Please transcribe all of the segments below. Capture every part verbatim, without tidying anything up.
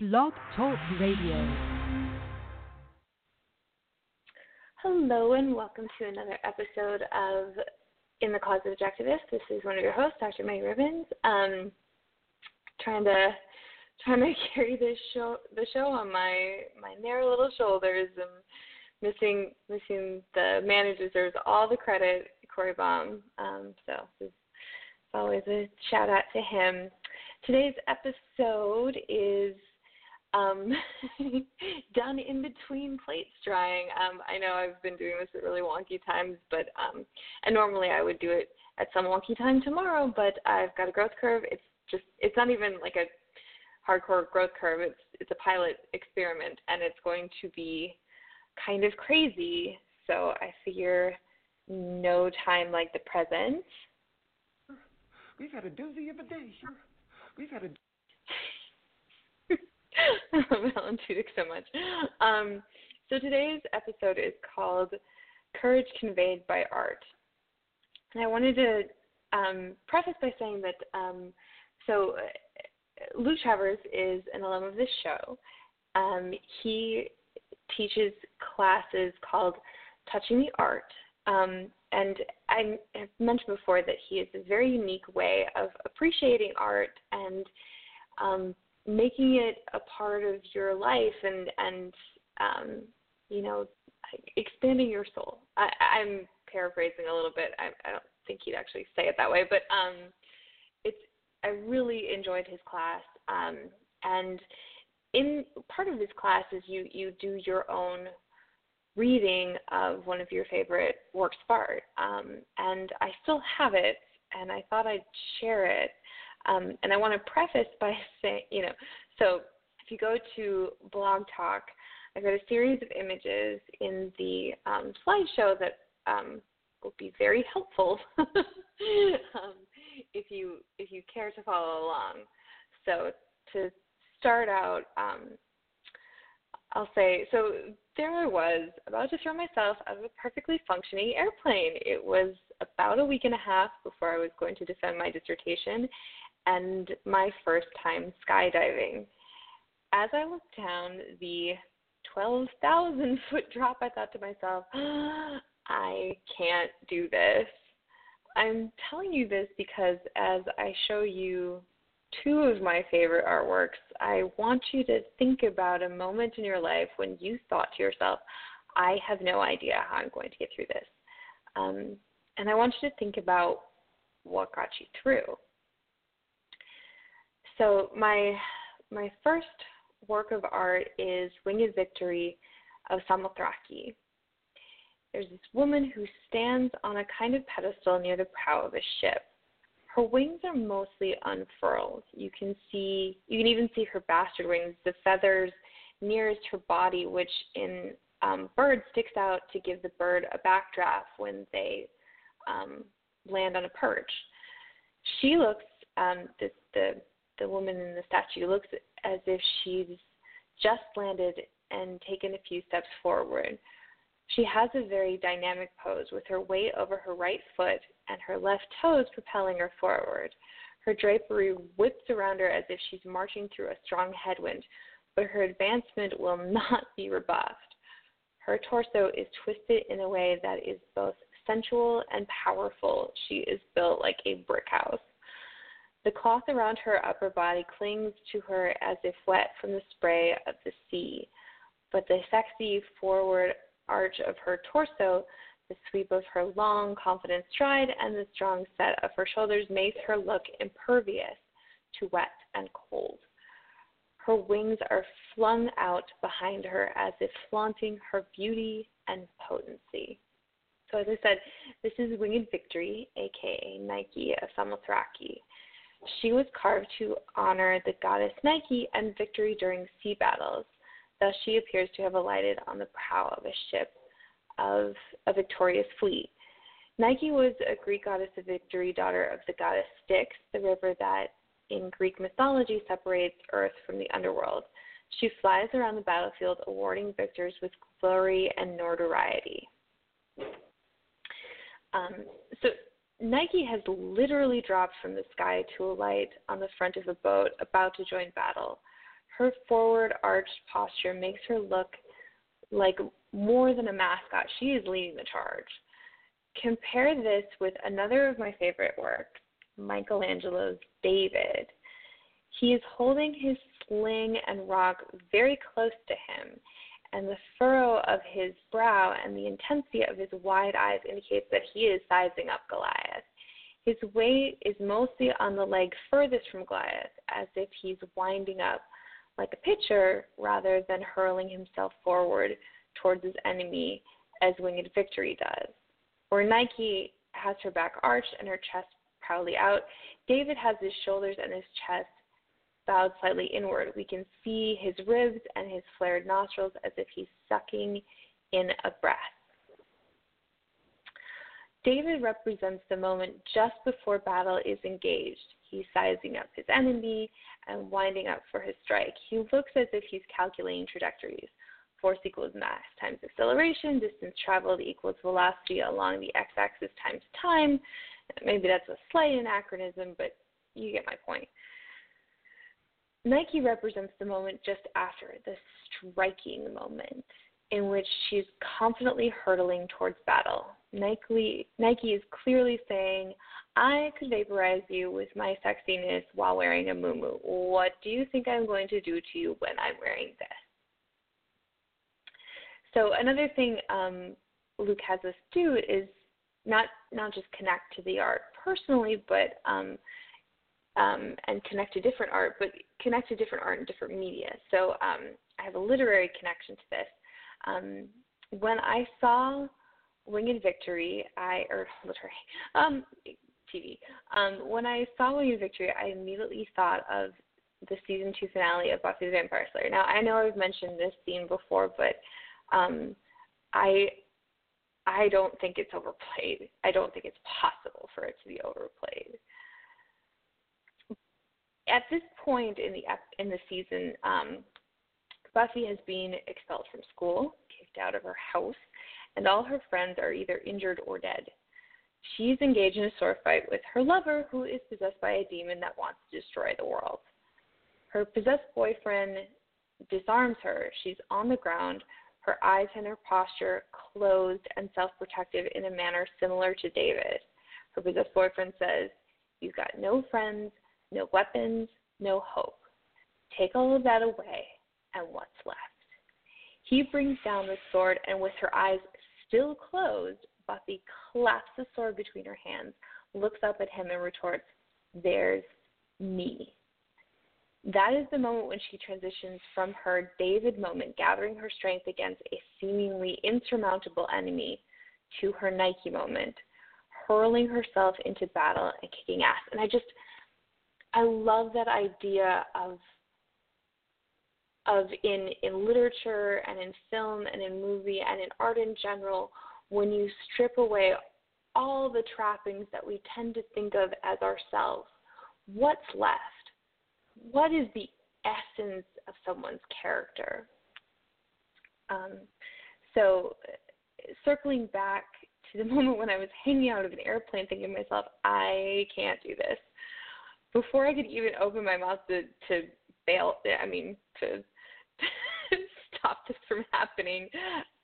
Blog Talk Radio. Hello and welcome to another episode of In the Cause of Objectivists. This is one of your hosts, Doctor May Ribbons. Um, trying to trying to carry this show the show on my, my narrow little shoulders and missing missing the man who deserves all the credit, Corey Baum. Um, so it's always a shout out to him. Today's episode is. Um, done in between plates drying. Um, I know I've been doing this at really wonky times, but um, and normally I would do it at some wonky time tomorrow, but I've got a growth curve. It's just, it's not even like a hardcore growth curve. It's, it's a pilot experiment and it's going to be kind of crazy. So I figure no time like the present. We've had a doozy of a day. We've had a I love Alan Tudyk so much. Um, so today's episode is called Courage Conveyed by Art. And I wanted to um, preface by saying that, um, so uh, Luc Travers is an alum of this show. Um, he teaches classes called Touching the Art. Um, and I have mentioned before that he has a very unique way of appreciating art and um making it a part of your life and, and um, you know, expanding your soul. I, I'm paraphrasing a little bit. I, I don't think he'd actually say it that way, but um, it's. I really enjoyed his class. Um, and in part of his class is you, you do your own reading of one of your favorite works of art. Um, and I still have it, and I thought I'd share it. Um, and I want to preface by saying, you know, so if you go to Blog Talk, I've got a series of images in the um, slideshow that um, will be very helpful um, if you if you care to follow along. So to start out, um, I'll say, so there I was about to throw myself out of a perfectly functioning airplane. It was about a week and a half before I was going to defend my dissertation and my first time skydiving. As I looked down the twelve thousand foot drop, I thought to myself, oh, I can't do this. I'm telling you this because as I show you two of my favorite artworks, I want you to think about a moment in your life when you thought to yourself, I have no idea how I'm going to get through this. Um, and I want you to think about what got you through. So my my first work of art is Winged Victory of Samothrace. There's this woman who stands on a kind of pedestal near the prow of a ship. Her wings are mostly unfurled. You can see, you can even see her bastard wings, the feathers nearest her body, which in um, birds sticks out to give the bird a backdraft when they um, land on a perch. She looks, um, the, the the woman in the statue looks as if she's just landed and taken a few steps forward. She has a very dynamic pose with her weight over her right foot and her left toes propelling her forward. Her drapery whips around her as if she's marching through a strong headwind, but her advancement will not be rebuffed. Her torso is twisted in a way that is both sensual and powerful. She is built like a brick house. The cloth around her upper body clings to her as if wet from the spray of the sea, but the sexy forward arch of her torso, the sweep of her long, confident stride, and the strong set of her shoulders makes her look impervious to wet and cold. Her wings are flung out behind her as if flaunting her beauty and potency. So as I said, this is Winged Victory, aka Nike of Samothrace. She was carved to honor the goddess Nike and victory during sea battles. Thus, she appears to have alighted on the prow of a ship of a victorious fleet. Nike was a Greek goddess of victory, daughter of the goddess Styx, the river that in Greek mythology separates Earth from the underworld. She flies around the battlefield, awarding victors with glory and notoriety. Um, so Nike has literally dropped from the sky to alight on the front of a boat about to join battle. Her forward arched posture makes her look like more than a mascot. She is leading the charge. Compare this with another of my favorite works, Michelangelo's David. He is holding his sling and rock very close to him, and the furrow of his brow and the intensity of his wide eyes indicates that he is sizing up Goliath. His weight is mostly on the leg furthest from Goliath, as if he's winding up like a pitcher rather than hurling himself forward towards his enemy as Winged Victory does. Where Nike has her back arched and her chest proudly out, David has his shoulders and his chest bowed slightly inward. We can see his ribs and his flared nostrils as if he's sucking in a breath. David represents the moment just before battle is engaged. He's sizing up his enemy and winding up for his strike. He looks as if he's calculating trajectories. Force equals mass times acceleration, distance traveled equals velocity along the x-axis times time. Maybe that's a slight anachronism, but you get my point. Nike represents the moment just after, the striking moment, in which she's confidently hurtling towards battle. Nike, Nike is clearly saying, I could vaporize you with my sexiness while wearing a muumuu. What do you think I'm going to do to you when I'm wearing this? So another thing um, Luc has us do is not not just connect to the art personally, but um, um, and connect to different art, but connect to different art and different media. So um, I have a literary connection to this. Um, when I saw Winged Victory, I or literary um, T V. Um, when I saw Winged Victory, I immediately thought of the season two finale of Buffy the Vampire Slayer. Now I know I've mentioned this scene before, but Um, I I don't think it's overplayed. I don't think it's possible for it to be overplayed. At this point in the in the season, um, Buffy has been expelled from school, kicked out of her house, and all her friends are either injured or dead. She's engaged in a sword fight with her lover, who is possessed by a demon that wants to destroy the world. Her possessed boyfriend disarms her. She's on the ground, her eyes and her posture closed and self-protective in a manner similar to David. Her possessed boyfriend says, you've got no friends, no weapons, no hope. Take all of that away, and what's left? He brings down the sword, and with her eyes still closed, Buffy claps the sword between her hands, looks up at him, and retorts, there's me. That is the moment when she transitions from her David moment, gathering her strength against a seemingly insurmountable enemy, to her Nike moment, hurling herself into battle and kicking ass. And I just, I love that idea of, of in, in literature and in film and in movie and in art in general, when you strip away all the trappings that we tend to think of as ourselves, what's left? What is the essence of someone's character? Um, so circling back to the moment when I was hanging out of an airplane thinking to myself, I can't do this. Before I could even open my mouth to, to bail, I mean, to stop this from happening,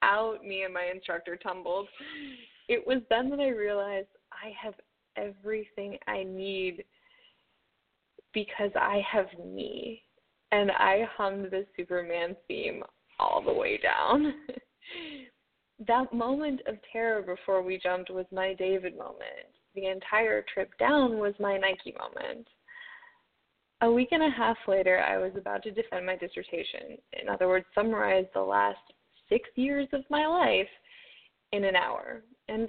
out me and my instructor tumbled. It was then that I realized I have everything I need, because I have me, and I hummed the Superman theme all the way down. That moment of terror before we jumped was my David moment. The entire trip down was my Nike moment. A week and a half later, I was about to defend my dissertation. In other words, summarize the last six years of my life in an hour. And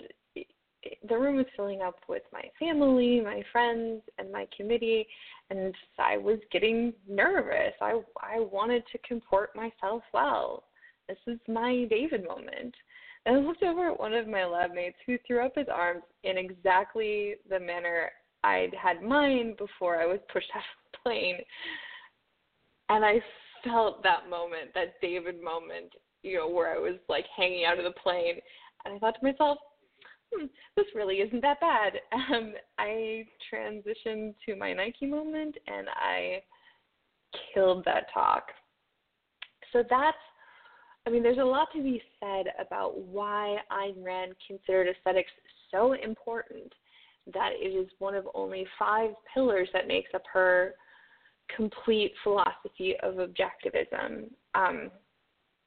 the room was filling up with my family, my friends, and my committee, and I was getting nervous. I, I wanted to comport myself well. This is my David moment. And I looked over at one of my lab mates who threw up his arms in exactly the manner I'd had mine before I was pushed out of the plane. And I felt that moment, that David moment, you know, where I was like hanging out of the plane. And I thought to myself, Hmm, this really isn't that bad. Um, I transitioned to my Nike moment, and I killed that talk. So that's, I mean, there's a lot to be said about why Ayn Rand considered aesthetics so important, that it is one of only five pillars that makes up her complete philosophy of objectivism. Um,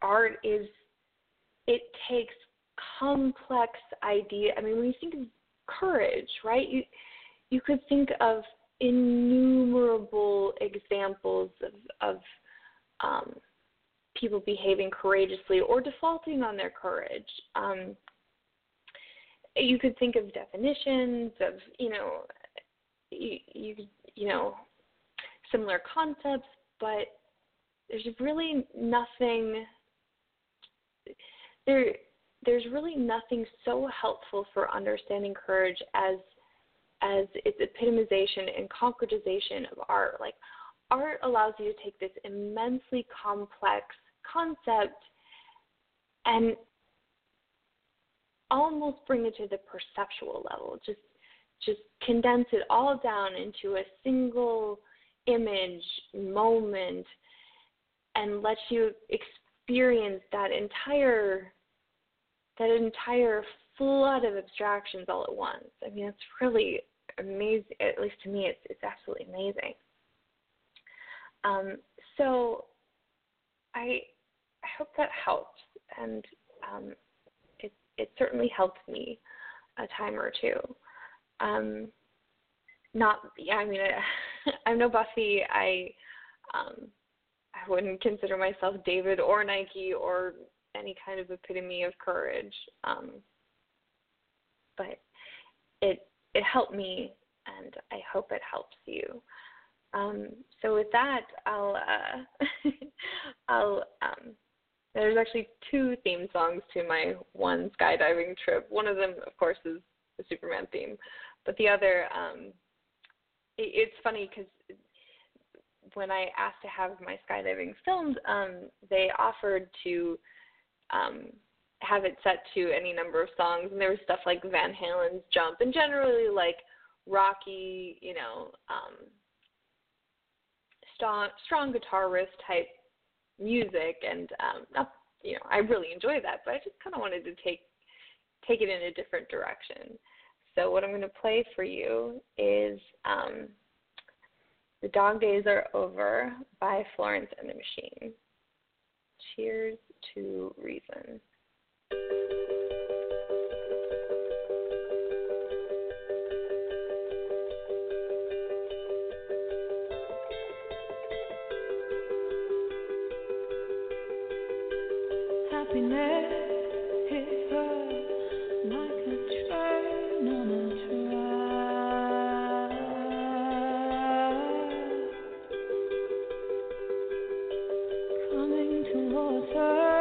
art is, it takes complex ideas. I mean, when you think of courage, right, you, you could think of innumerable examples of, of um, people behaving courageously or defaulting on their courage. Um, you could think of definitions of, you know, you, you, you know, similar concepts, but there's really nothing, there, there's really nothing so helpful for understanding courage as, as its epitomization and concretization of art. Like, art allows you to take this immensely complex concept and almost bring it to the perceptual level, just just condense it all down into a single image, moment, and let you experience that entire that entire flood of abstractions all at once. I mean, it's really amazing. At least to me, it's it's absolutely amazing. Um, so I I hope that helps, and um, it it certainly helped me a time or two. Um, not yeah, I mean I, I'm no Buffy. I um, I wouldn't consider myself David or Nike or any kind of epitome of courage. Um, but it it helped me, and I hope it helps you. Um, so with that, I'll, uh, I'll, um, there's actually two theme songs to my one skydiving trip. One of them, of course, is the Superman theme, but the other, um, it, it's funny because when I asked to have my skydiving filmed, um, they offered to, um, have it set to any number of songs, and there was stuff like Van Halen's Jump and generally like rocky, you know, um, Strong, strong guitar riff type music, and um, not, you know, I really enjoy that, but I just kind of wanted to take take it in a different direction. So what I'm going to play for you is um, "The Dog Days Are Over" by Florence and the Machine. Cheers to Reason. Happiness hits her like a train on a track, coming towards her.